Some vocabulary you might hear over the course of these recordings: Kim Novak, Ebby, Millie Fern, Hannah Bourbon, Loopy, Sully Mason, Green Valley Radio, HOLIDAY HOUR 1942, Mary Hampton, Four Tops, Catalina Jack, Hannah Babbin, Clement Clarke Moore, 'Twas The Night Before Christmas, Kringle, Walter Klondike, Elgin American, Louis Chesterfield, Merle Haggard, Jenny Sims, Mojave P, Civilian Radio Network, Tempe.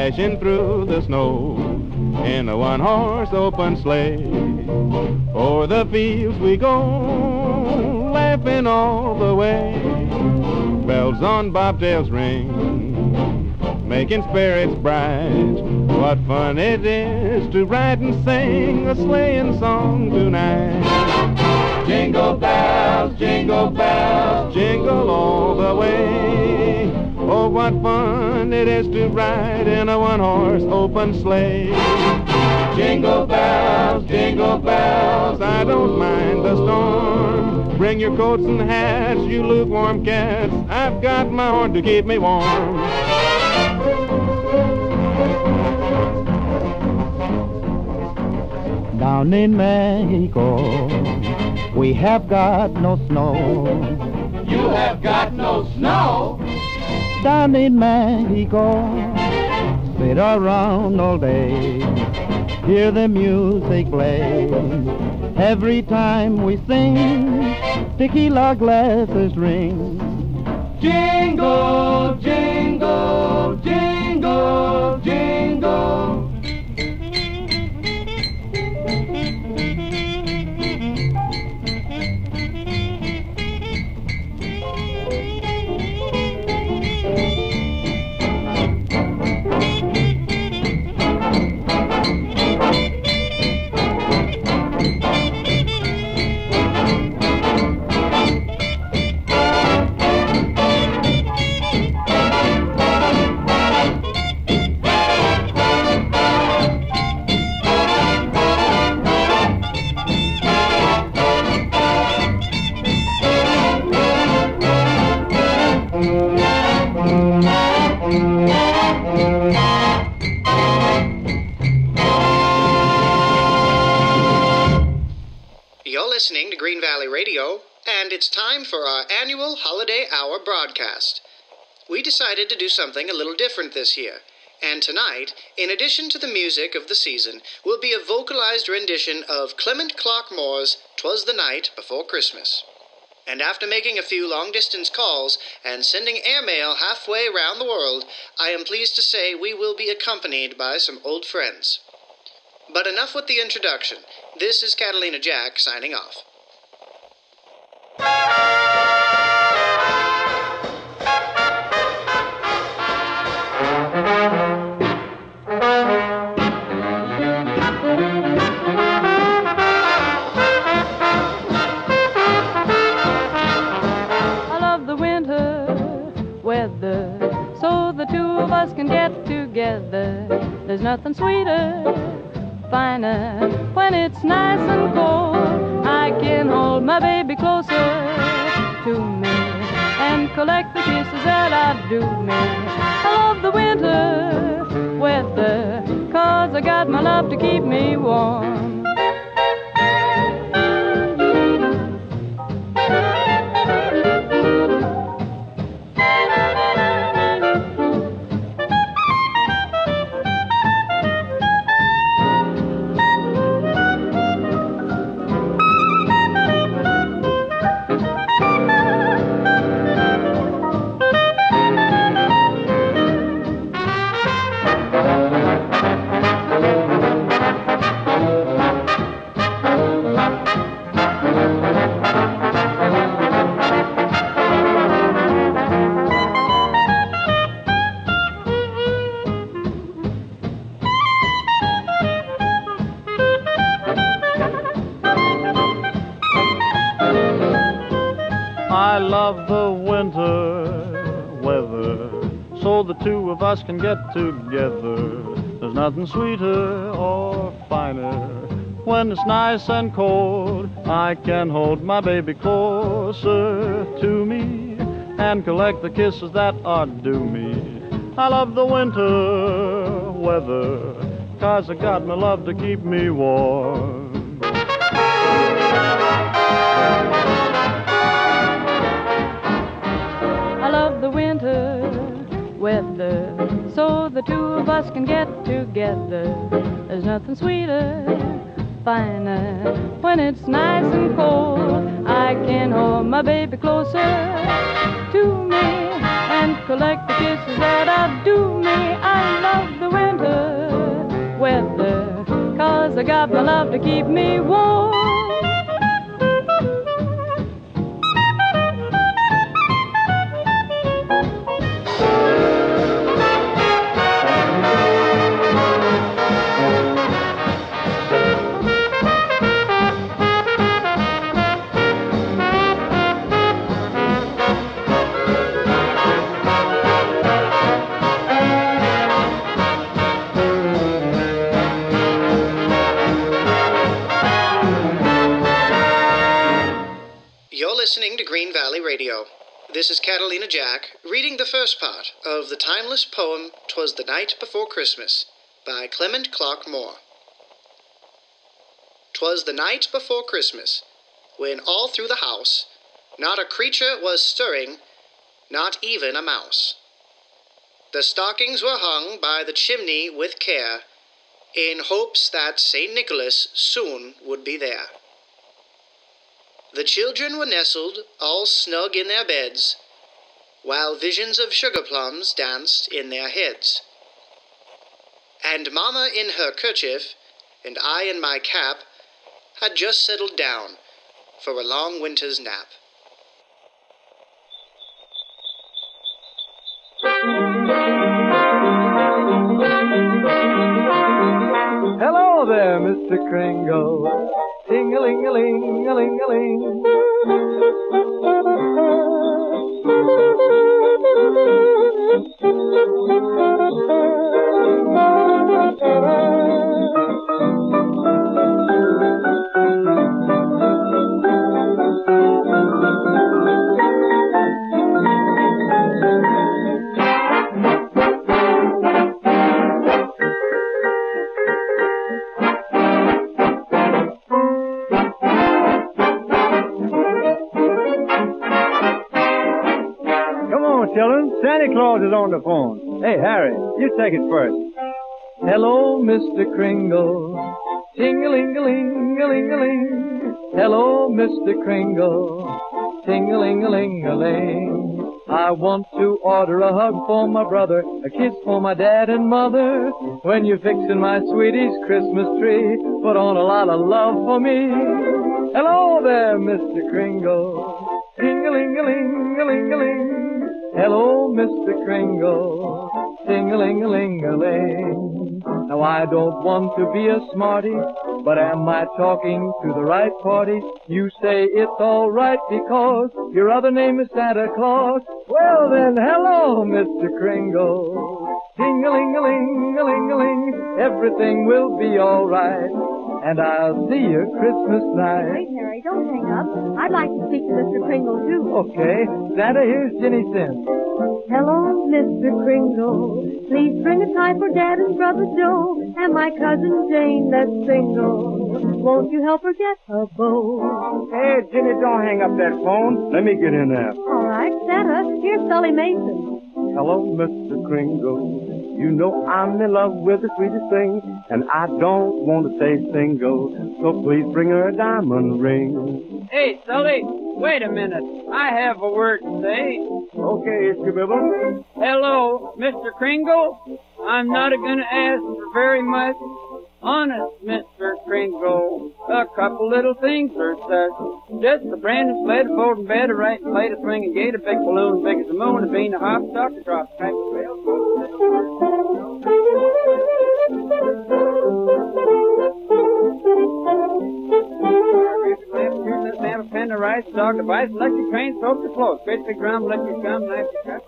dashing through the snow in a one-horse open sleigh. O'er the fields we go, laughing all the way. Bells on bobtails ring, making spirits bright. What fun it is to ride and sing a sleighing song tonight. Jingle bells, jingle bells, jingle all the way. Oh, what fun it is to ride in a one-horse open sleigh. Jingle bells, I don't mind the storm. Bring your coats and hats, you lukewarm cats. I've got my horn to keep me warm. Down in Mexico, we have got no snow. You have got no snow? Down in Mexico, sit around all day, hear the music play. Every time we sing, tequila glasses ring. Jingle, jingle, jingle, jingle. Listening to Green Valley Radio, and it's time for our annual Holiday Hour broadcast. We decided to do something a little different this year, and tonight, in addition to the music of the season, will be a vocalized rendition of Clement Clarke Moore's 'Twas the Night Before Christmas. And after making a few long-distance calls and sending airmail halfway around the world, I am pleased to say we will be accompanied by some old friends. But enough with the introduction. This is Catalina Jack signing off. I love the winter weather, so the two of us can get together. There's nothing sweeter, finer, when it's nice and cold. I can hold my baby closer to me and collect the kisses that I do me. I love the winter weather, 'cause I got my love to keep me warm. Us can get together. There's nothing sweeter or finer. When it's nice and cold, I can hold my baby closer to me and collect the kisses that are due me. I love the winter weather, 'cause I got my love to keep me warm. Weather, so the two of us can get together. There's nothing sweeter, finer, when it's nice and cold. I can hold my baby closer to me and collect the kisses that I do me. I love the weather. I got my love to keep me warm. This is Catalina Jack reading the first part of the timeless poem 'Twas the Night Before Christmas by Clement Clarke Moore. 'Twas the night before Christmas, when all through the house not a creature was stirring, not even a mouse. The stockings were hung by the chimney with care, in hopes that St. Nicholas soon would be there. The children were nestled, all snug in their beds, while visions of sugar plums danced in their heads. And Mama in her kerchief, and I in my cap, had just settled down for a long winter's nap. Hello there, Mr. Kringle. Ting-a-ling-a-ling-a-ling-a-ling. Santa Claus is on the phone. Hey, Harry, you take it first. Hello, Mr. Kringle. Ting-a-ling-a-ling-a-ling-a-ling. Hello, Mr. Kringle. Ting-a-ling-a-ling-a-ling. I want to order a hug for my brother, a kiss for my dad and mother. When you're fixing my sweetie's Christmas tree, put on a lot of love for me. Hello there, Mr. Kringle. Ting-a-ling-a-ling-a-ling-a-ling. Hello, Mr. Kringle, ting-a-ling-a-ling-a-ling. Now I don't want to be a smarty, but am I talking to the right party? You say it's all right because your other name is Santa Claus. Well then, hello, Mr. Kringle, ting-a-ling-a-ling-a-ling-a-ling. Everything will be all right, and I'll see you Christmas night. Wait, Harry, don't hang up. I'd like to speak to Mr. Kringle, too. Okay. Santa, here's Jenny Sims. Hello, Mr. Kringle. Please bring a tie for Dad and Brother Joe and my cousin Jane that's single. Won't you help her get a bow? Hey, Jenny, don't hang up that phone. Let me get in there. All right, Santa, here's Sully Mason. Hello, Mr. Kringle. You know I'm in love with the sweetest thing, and I don't want to stay single, so please bring her a diamond ring. Hey, Sully, wait a minute. I have a word to say. Okay, Skibibble. Hello, Mr. Kringle. I'm not going to ask for very much. Honest, Mr. Kringle, a couple little things are such. Just a brand new sled, a folding bed, a right plate, a swinging gate, a big balloon, big as the moon, a bean, a hopscotch, a drop, a type of trail, a pen, a rice, a dog, a vice, electric train, soap, the floor, great big drum, electric drum, knife, a trap.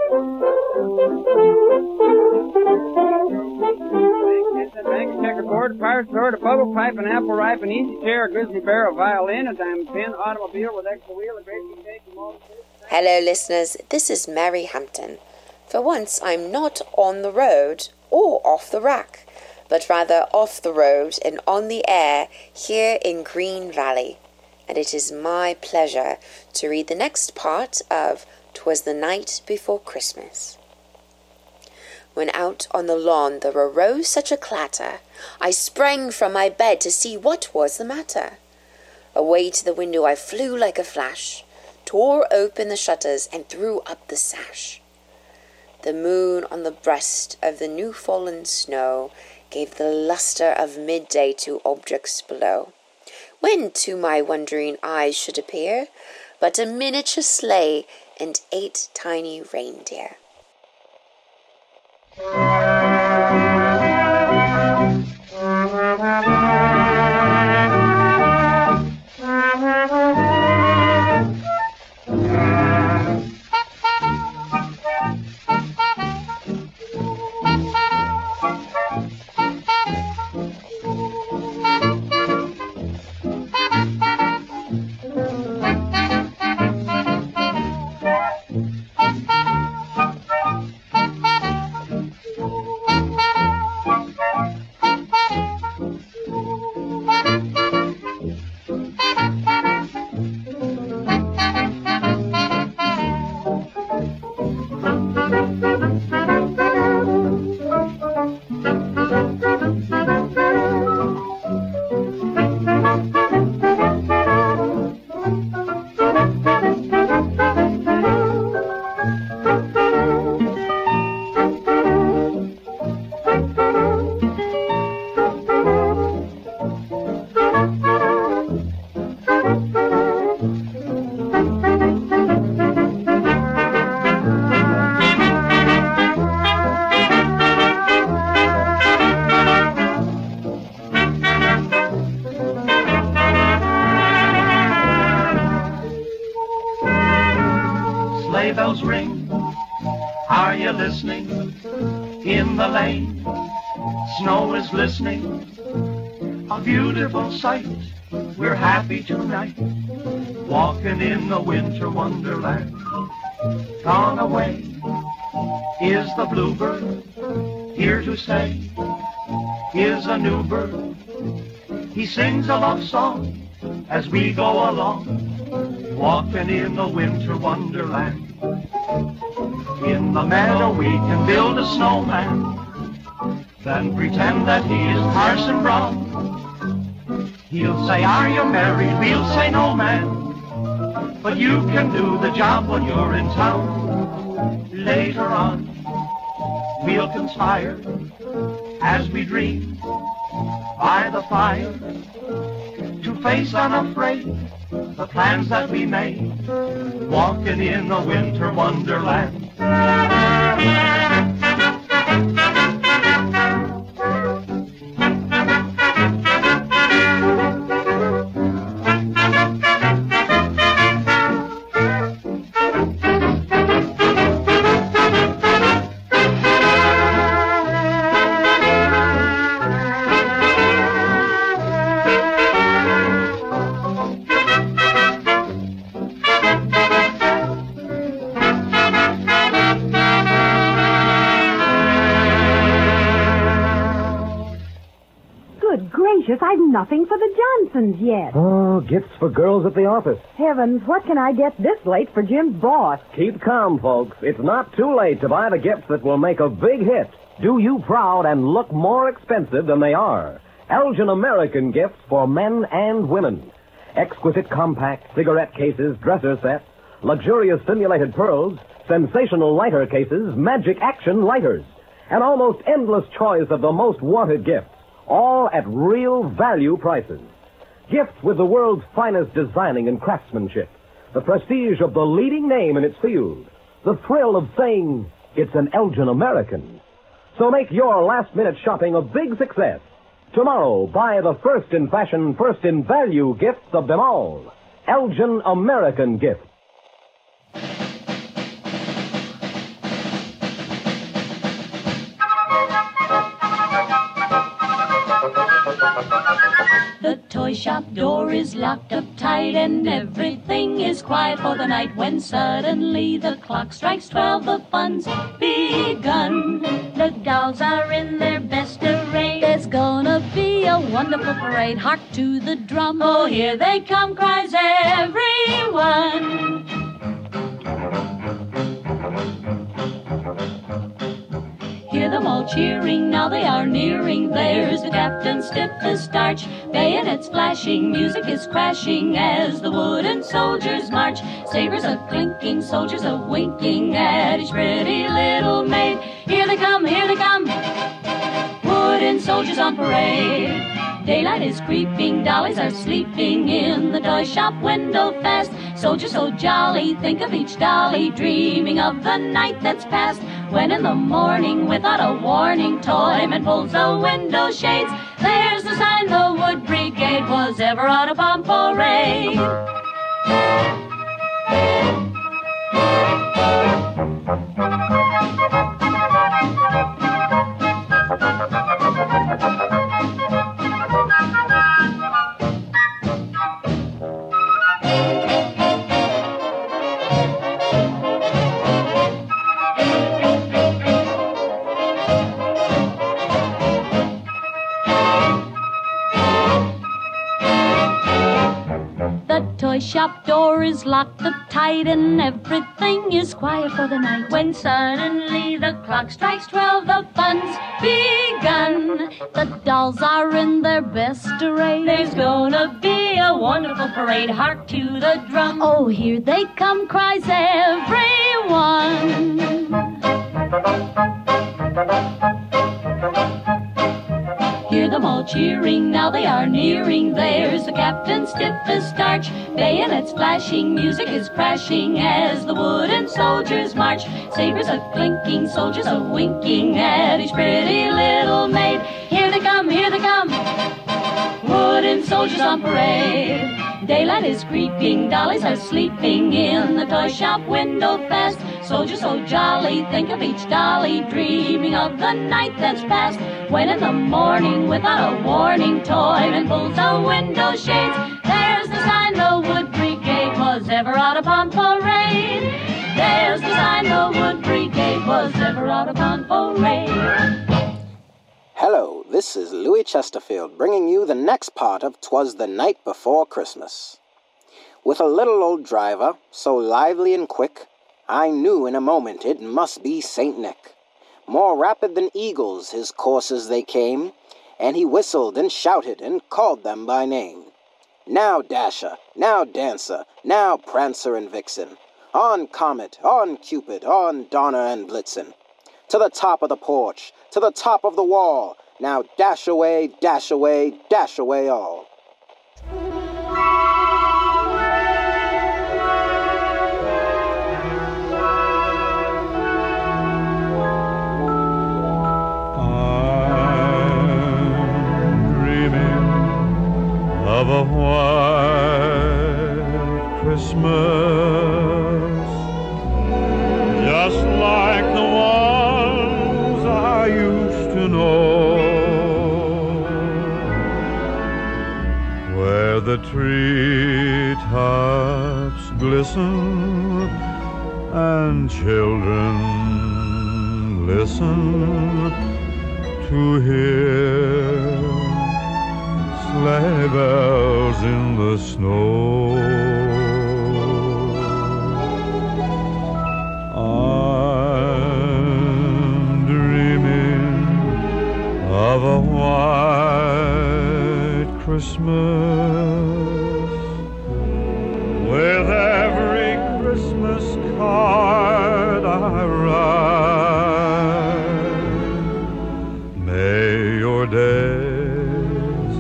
A bank, a checkerboard, a pirate sword, a bubble pipe, an apple ripe, an easy chair, a grizzly bear, a violin, a diamond pin, automobile with extra wheel, a great big cake, and all the... Hello, listeners. This is Mary Hampton. For once, I'm not on the road or off the rack, but rather off the road and on the air here in Green Valley. And it is my pleasure to read the next part of 'Twas the Night Before Christmas. When out on the lawn there arose such a clatter, I sprang from my bed to see what was the matter. Away to the window I flew like a flash, tore open the shutters and threw up the sash. The moon on the breast of the new-fallen snow gave the luster of midday to objects below, when to my wondering eyes should appear but a miniature sleigh and 8 tiny reindeer. Sight. We're happy tonight, walking in the winter wonderland. Gone away is the bluebird, here to stay is a new bird. He sings a love song as we go along, walking in the winter wonderland. In the meadow we can build a snowman, then pretend that he is Parson Brown. He'll say, are you married? We'll say, no, man. But you can do the job when you're in town. Later on, we'll conspire as we dream by the fire to face unafraid the plans that we made, walking in the winter wonderland. Nothing for the Johnsons yet. Oh, gifts for girls at the office. Heavens, what can I get this late for Jim's boss? Keep calm, folks. It's not too late to buy the gifts that will make a big hit, do you proud, and look more expensive than they are. Elgin American gifts for men and women. Exquisite compact cigarette cases, dresser sets, luxurious simulated pearls, sensational lighter cases, magic action lighters, an almost endless choice of the most wanted gifts. All at real value prices. Gifts with the world's finest designing and craftsmanship. The prestige of the leading name in its field. The thrill of saying it's an Elgin American. So make your last-minute shopping a big success. Tomorrow, buy the first in fashion, first in value gifts of them all. Elgin American gifts. The toy shop door is locked up tight and everything is quiet for the night, when suddenly the clock strikes 12, the fun's begun. The dolls are in their best array, there's gonna be a wonderful parade. Hark to the drum, oh here they come, cries everyone. Hear them all cheering, now they are nearing. There's the captain, stiff as starch, bayonets flashing, music is crashing as the wooden soldiers march. Sabers are clinking, soldiers are winking at each pretty little maid. Here they come, here they come, wooden soldiers. soldiers on parade. Daylight is creeping, dollies are sleeping in the toy shop window fast. Soldiers so jolly, think of each dolly, dreaming of the night that's past. When in the morning, without a warning, Toyman pulls the window shades, there's the sign the Wood Brigade was ever on a bomb parade. The shop door is locked up tight and everything is quiet for the night. When suddenly the clock strikes 12, the fun's begun. The dolls are in their best array. There's gonna be a wonderful parade. Hark to the drum. Oh, here they come, cries everyone. Hear them all cheering, now they are nearing. There's the captain stiff as starch, bayonets flashing, music is crashing as the wooden soldiers march. Sabers a clinking, soldiers a winking at each pretty little maid. Here they come, here they come, wooden soldiers on parade. Daylight is creeping, dollies are sleeping in the toy shop window fast. Soldiers so jolly, think of each dolly, dreaming of the night that's past. When in the morning, without a warning, Toyman pulls the window shades, there's the sign the Wood Brigade was ever out upon parade. There's the sign the Wood Brigade was ever out upon parade. Hello, this is Louis Chesterfield bringing you the next part of 'Twas the Night Before Christmas. With a little old driver, so lively and quick, I knew in a moment it must be St. Nick. More rapid than eagles his courses they came, and he whistled and shouted and called them by name. Now Dasher, now Dancer, now Prancer and Vixen, on Comet, on Cupid, on Donner and Blitzen. To the top of the porch, to the top of the wall. Now dash away, dash away, dash away all. I'm dreaming of a white Christmas, just like the one I used to know, where the treetops glisten and children listen to hear sleigh bells in the snow. Of a white Christmas, with every Christmas card I write, may your days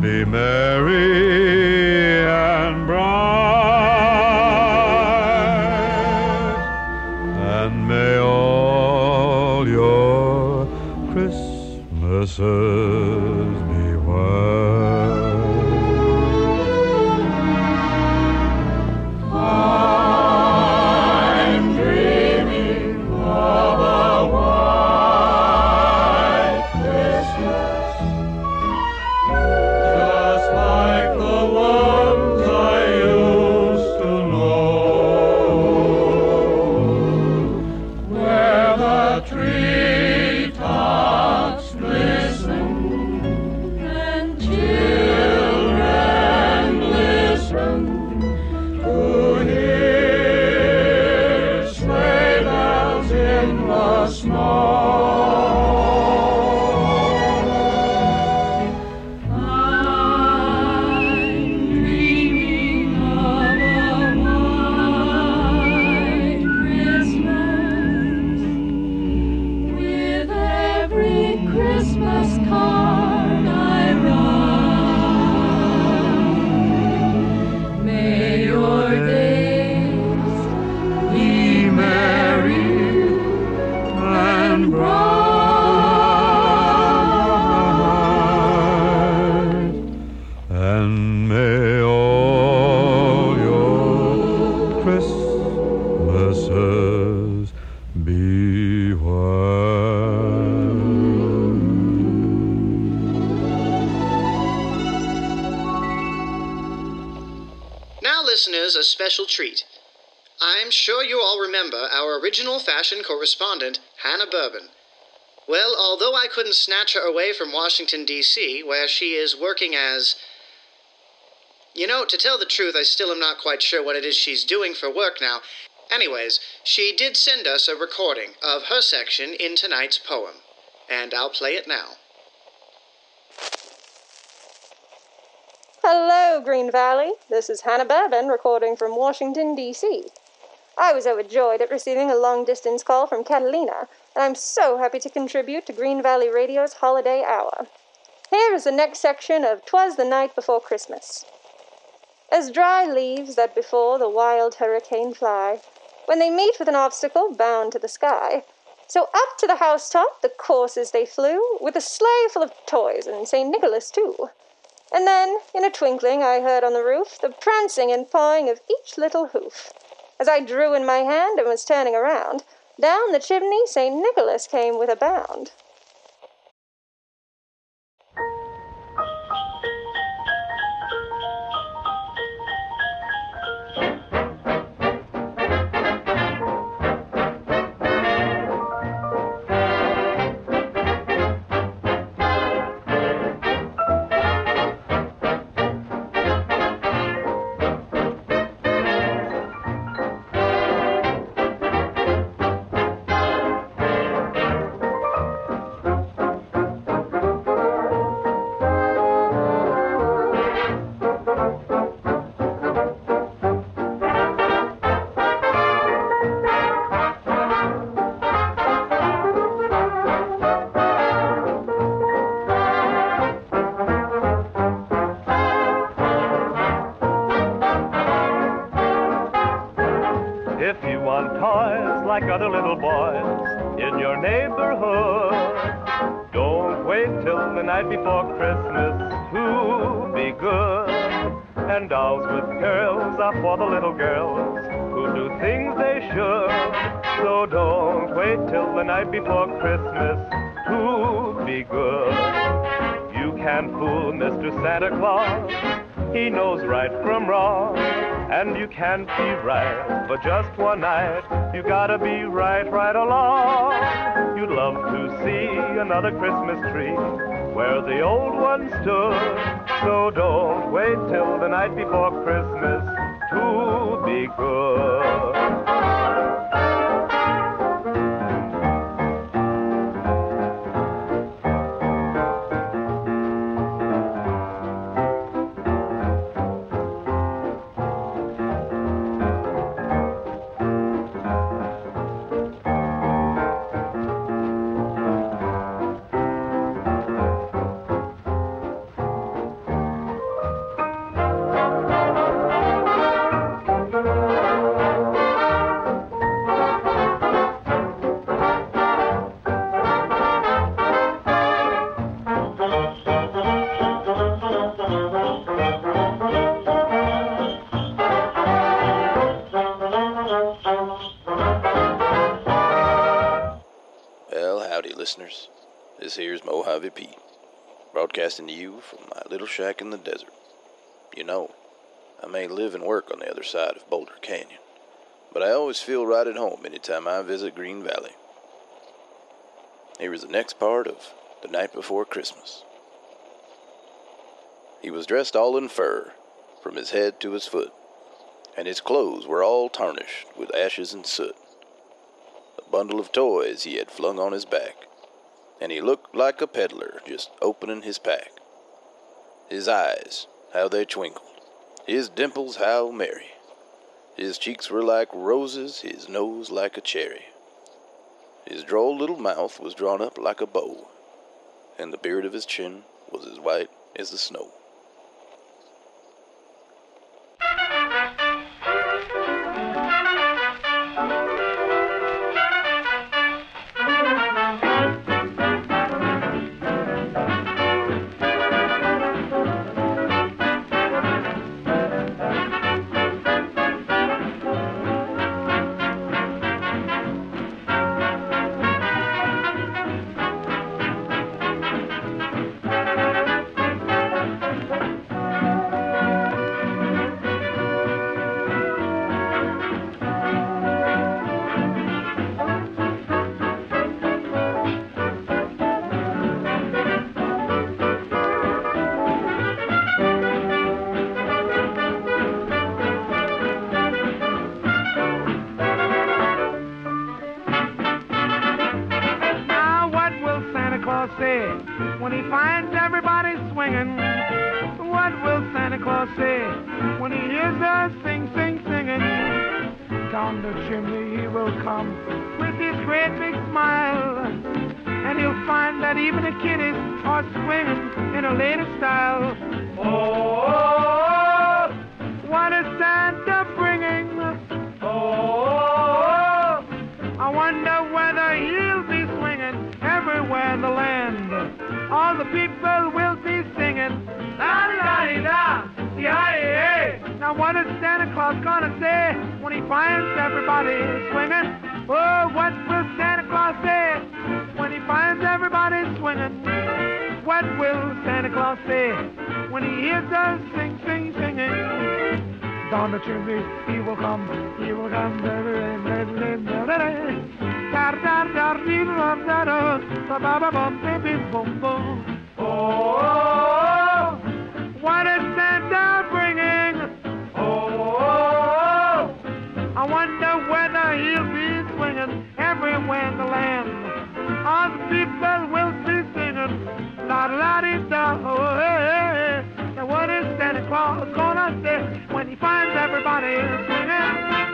be merry and bright, and may all your Christmas be wild. I'm dreaming of a white Christmas, just like the ones I used to know, where the treetops listen, and children listen to hear sleigh bells in the snow. I'm dreaming of a white Christmas, with every Christmas card listeners a special treat. I'm sure you all remember our original fashion correspondent, Hannah Bourbon. Well, although I couldn't snatch her away from Washington, D.C., where she is working as... You know, to tell the truth, I still am not quite sure what it is she's doing for work now. Anyways, she did send us a recording of her section in tonight's poem, and I'll play it now. Hello, Green Valley. This is Hannah Babbin recording from Washington, D.C. I was overjoyed at receiving a long-distance call from Catalina, and I'm so happy to contribute to Green Valley Radio's Holiday Hour. Here is the next section of 'Twas the Night Before Christmas. As dry leaves that before the wild hurricane fly, when they meet with an obstacle bound to the sky, so up to the housetop the coursers they flew, with a sleigh full of toys and St. Nicholas too. And then, in a twinkling, I heard on the roof the prancing and pawing of each little hoof. As I drew in my hand and was turning around, down the chimney St. Nicholas came with a bound. Like other little boys in your neighborhood, don't wait till the night before Christmas to be good. And dolls with curls are for the little girls who do things they should. So don't wait till the night before Christmas to be good. You can't fool Mr. Santa Claus, he knows right from wrong. And you can't be right for just one night. You gotta be right, right along. You love to see another Christmas tree where the old one stood. So don't wait till the night before Christmas to be good. Listeners, this here is Mojave P, broadcasting to you from my little shack in the desert. You know, I may live and work on the other side of Boulder Canyon, but I always feel right at home anytime I visit Green Valley. Here is the next part of The Night Before Christmas. He was dressed all in fur, from his head to his foot, and his clothes were all tarnished with ashes and soot. A bundle of toys he had flung on his back, and he looked like a peddler just opening his pack. His eyes, how they twinkled, his dimples how merry, his cheeks were like roses, his nose like a cherry. His droll little mouth was drawn up like a bow, and the beard of his chin was as white as the snow. say when he finds everybody swinging? What will Santa Claus say when he hears us sing, sing, singing? Down the chimney he will come with his great big smile, and he'll find that even the kiddies are swinging in a latest style. Oh, what is Santa bringing? Oh, I wonder whether he'll be swinging everywhere in the land. All the people will be singing, la-di-da-di-da, di-hi-yi. Now what is Santa Claus gonna say when he finds everybody swinging? Oh, what will Santa Claus say when he finds everybody swinging? What will Santa Claus say when he hears us sing, sing, singing? Down the chimney he will come, oh, what is Santa bringing? Oh, I wonder whether he'll be swinging everywhere in the land. All the people will be singing, la-la-di-da-ho-hey. Now what is Santa Claus gonna say when he finds everybody singing.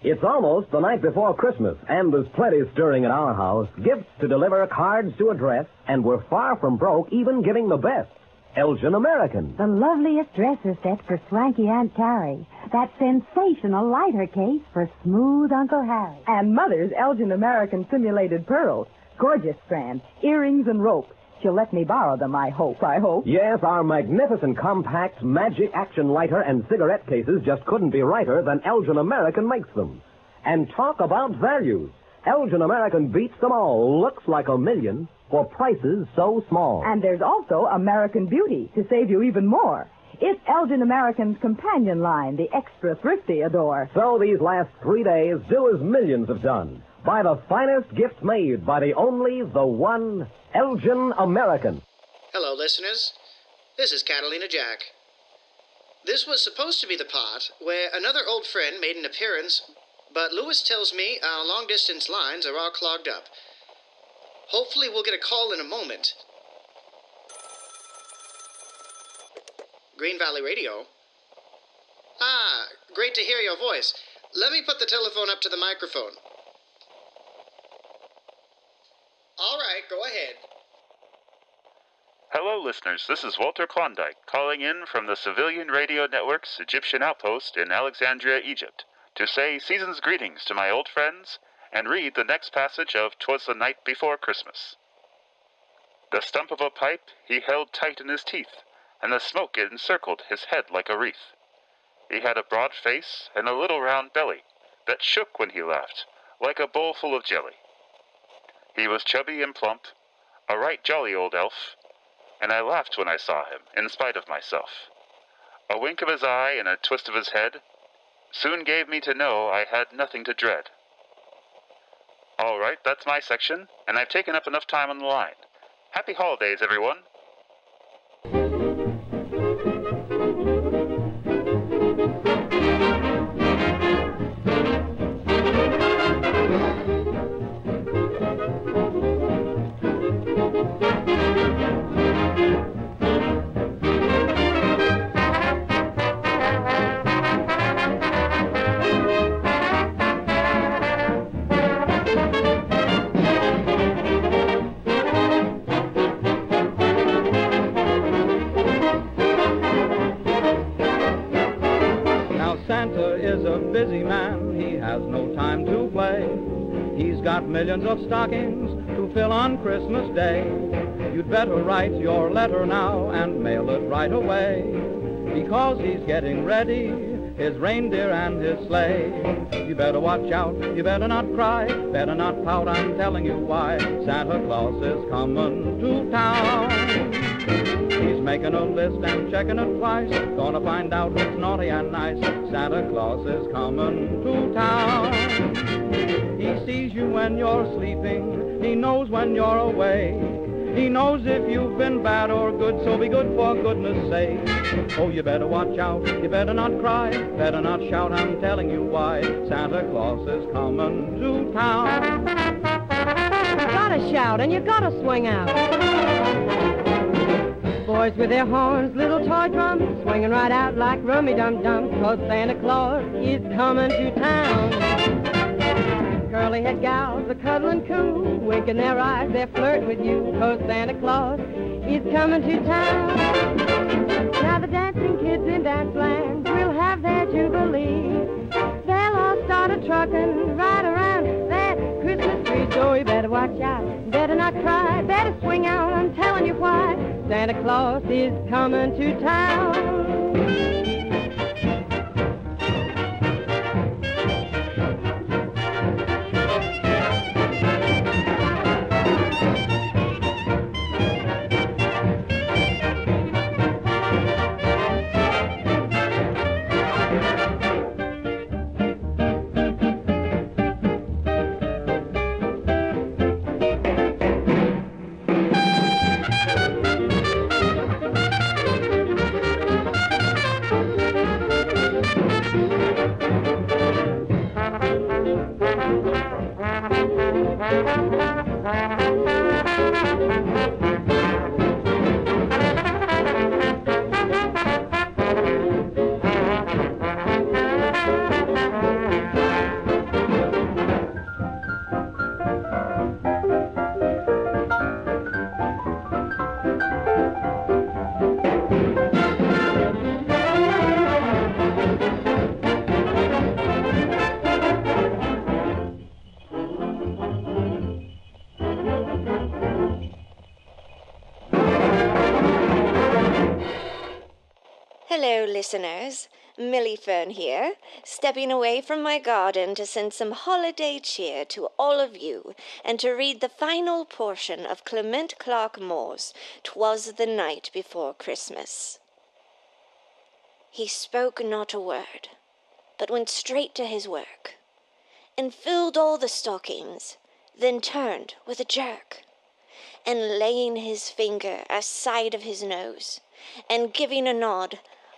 It's almost the night before Christmas, and there's plenty stirring at our house. Gifts to deliver, cards to address, and we're far from broke even giving the best. Elgin American. The loveliest dresser set for swanky Aunt Carrie. That sensational lighter case for smooth Uncle Harry. And Mother's Elgin American simulated pearls. Gorgeous strands, earrings, and rope. She'll let me borrow them, I hope. Yes, our magnificent compact magic action lighter and cigarette cases just couldn't be righter than Elgin American makes them. And talk about values. Elgin American beats them all. Looks like a million for prices so small. And there's also American Beauty to save you even more. It's Elgin American's companion line the extra thrifty adore. So these last 3 days, do as millions have done. Buy the finest gift made by the only, the one, Elgin American. Hello, listeners. This is Catalina Jack. This was supposed to be the part where another old friend made an appearance, but Lewis tells me our long-distance lines are all clogged up. Hopefully we'll get a call in a moment. Green Valley Radio. Ah, great to hear your voice. Let me put the telephone up to the microphone. All right, go ahead. Hello, listeners. This is Walter Klondike, calling in from the Civilian Radio Network's Egyptian outpost in Alexandria, Egypt, to say season's greetings to my old friends and read the next passage of 'Twas the Night Before Christmas. The stump of a pipe he held tight in his teeth, and the smoke encircled his head like a wreath. He had a broad face and a little round belly that shook when he laughed, like a bowl full of jelly. He was chubby and plump, a right jolly old elf, and I laughed when I saw him, in spite of myself. A wink of his eye and a twist of his head soon gave me to know I had nothing to dread. All right, that's my section, and I've taken up enough time on the line. Happy holidays, everyone. no time to play. He's got millions of stockings to fill on Christmas Day. You'd better write your letter now and mail it right away, because he's getting ready, his reindeer and his sleigh. You better watch out, you better not cry, better not pout, I'm telling you why. Santa Claus is coming to town. He's making a list and checking it twice, gonna find out who's naughty and nice. Santa Claus is coming to town. He sees you when you're sleeping, he knows when you're awake, he knows if you've been bad or good, so be good for goodness sake. Oh, you better watch out, you better not cry, better not shout, I'm telling you why. Santa Claus is coming to town. You gotta shout and you gotta swing out. Boys with their horns, little toy drums, swinging right out like rummy-dum-dum, 'cause Santa Claus is coming to town. Curly-head gals are cuddling cool, winking their eyes, they're flirting with you, 'cause Santa Claus is coming to town. Now the dancing kids in Danceland will have their jubilee. They'll all start a-truckin' right around that Christmas tree. So you better watch out, better not cry, better swing out, I'm telling you why. Santa Claus is coming to town. Listeners, Millie Fern here, stepping away from my garden to send some holiday cheer to all of you and to read the final portion of Clement Clarke Moore's 'Twas the Night Before Christmas. He spoke not a word, but went straight to his work, and filled all the stockings, then turned with a jerk, and laying his finger aside of his nose, and giving a nod,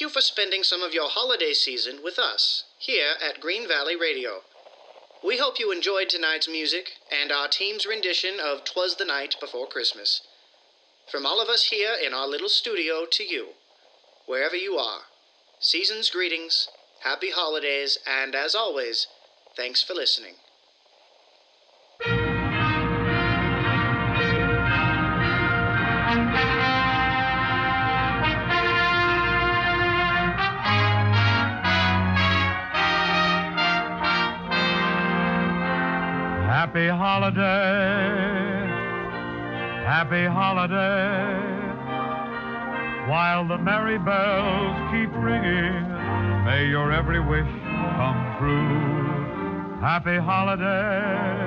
Thank you for spending some of your holiday season with us here at Green Valley Radio. We hope you enjoyed tonight's music and our team's rendition of 'Twas the Night Before Christmas. From all of us here in our little studio to you, wherever you are, season's greetings, happy holidays, and as always, thanks for listening. Happy holiday, happy holiday. While the merry bells keep ringing, may your every wish come true. Happy holiday,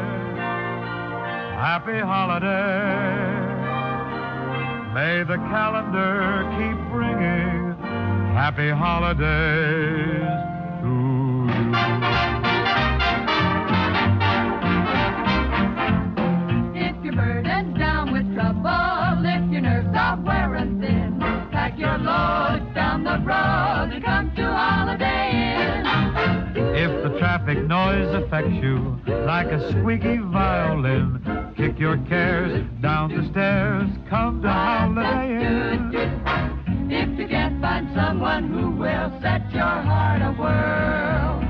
happy holiday. May the calendar keep ringing. Happy holidays. If the traffic noise affects you like a squeaky violin, kick your cares down the stairs, come to Holiday Inn. If you can't find someone who will set your heart a whirl,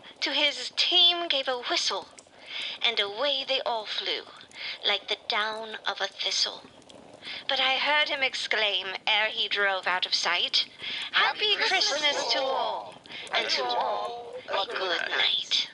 to his team gave a whistle, and away they all flew, like the down of a thistle. But I heard him exclaim, ere he drove out of sight, Happy Christmas to all, and to all a good night.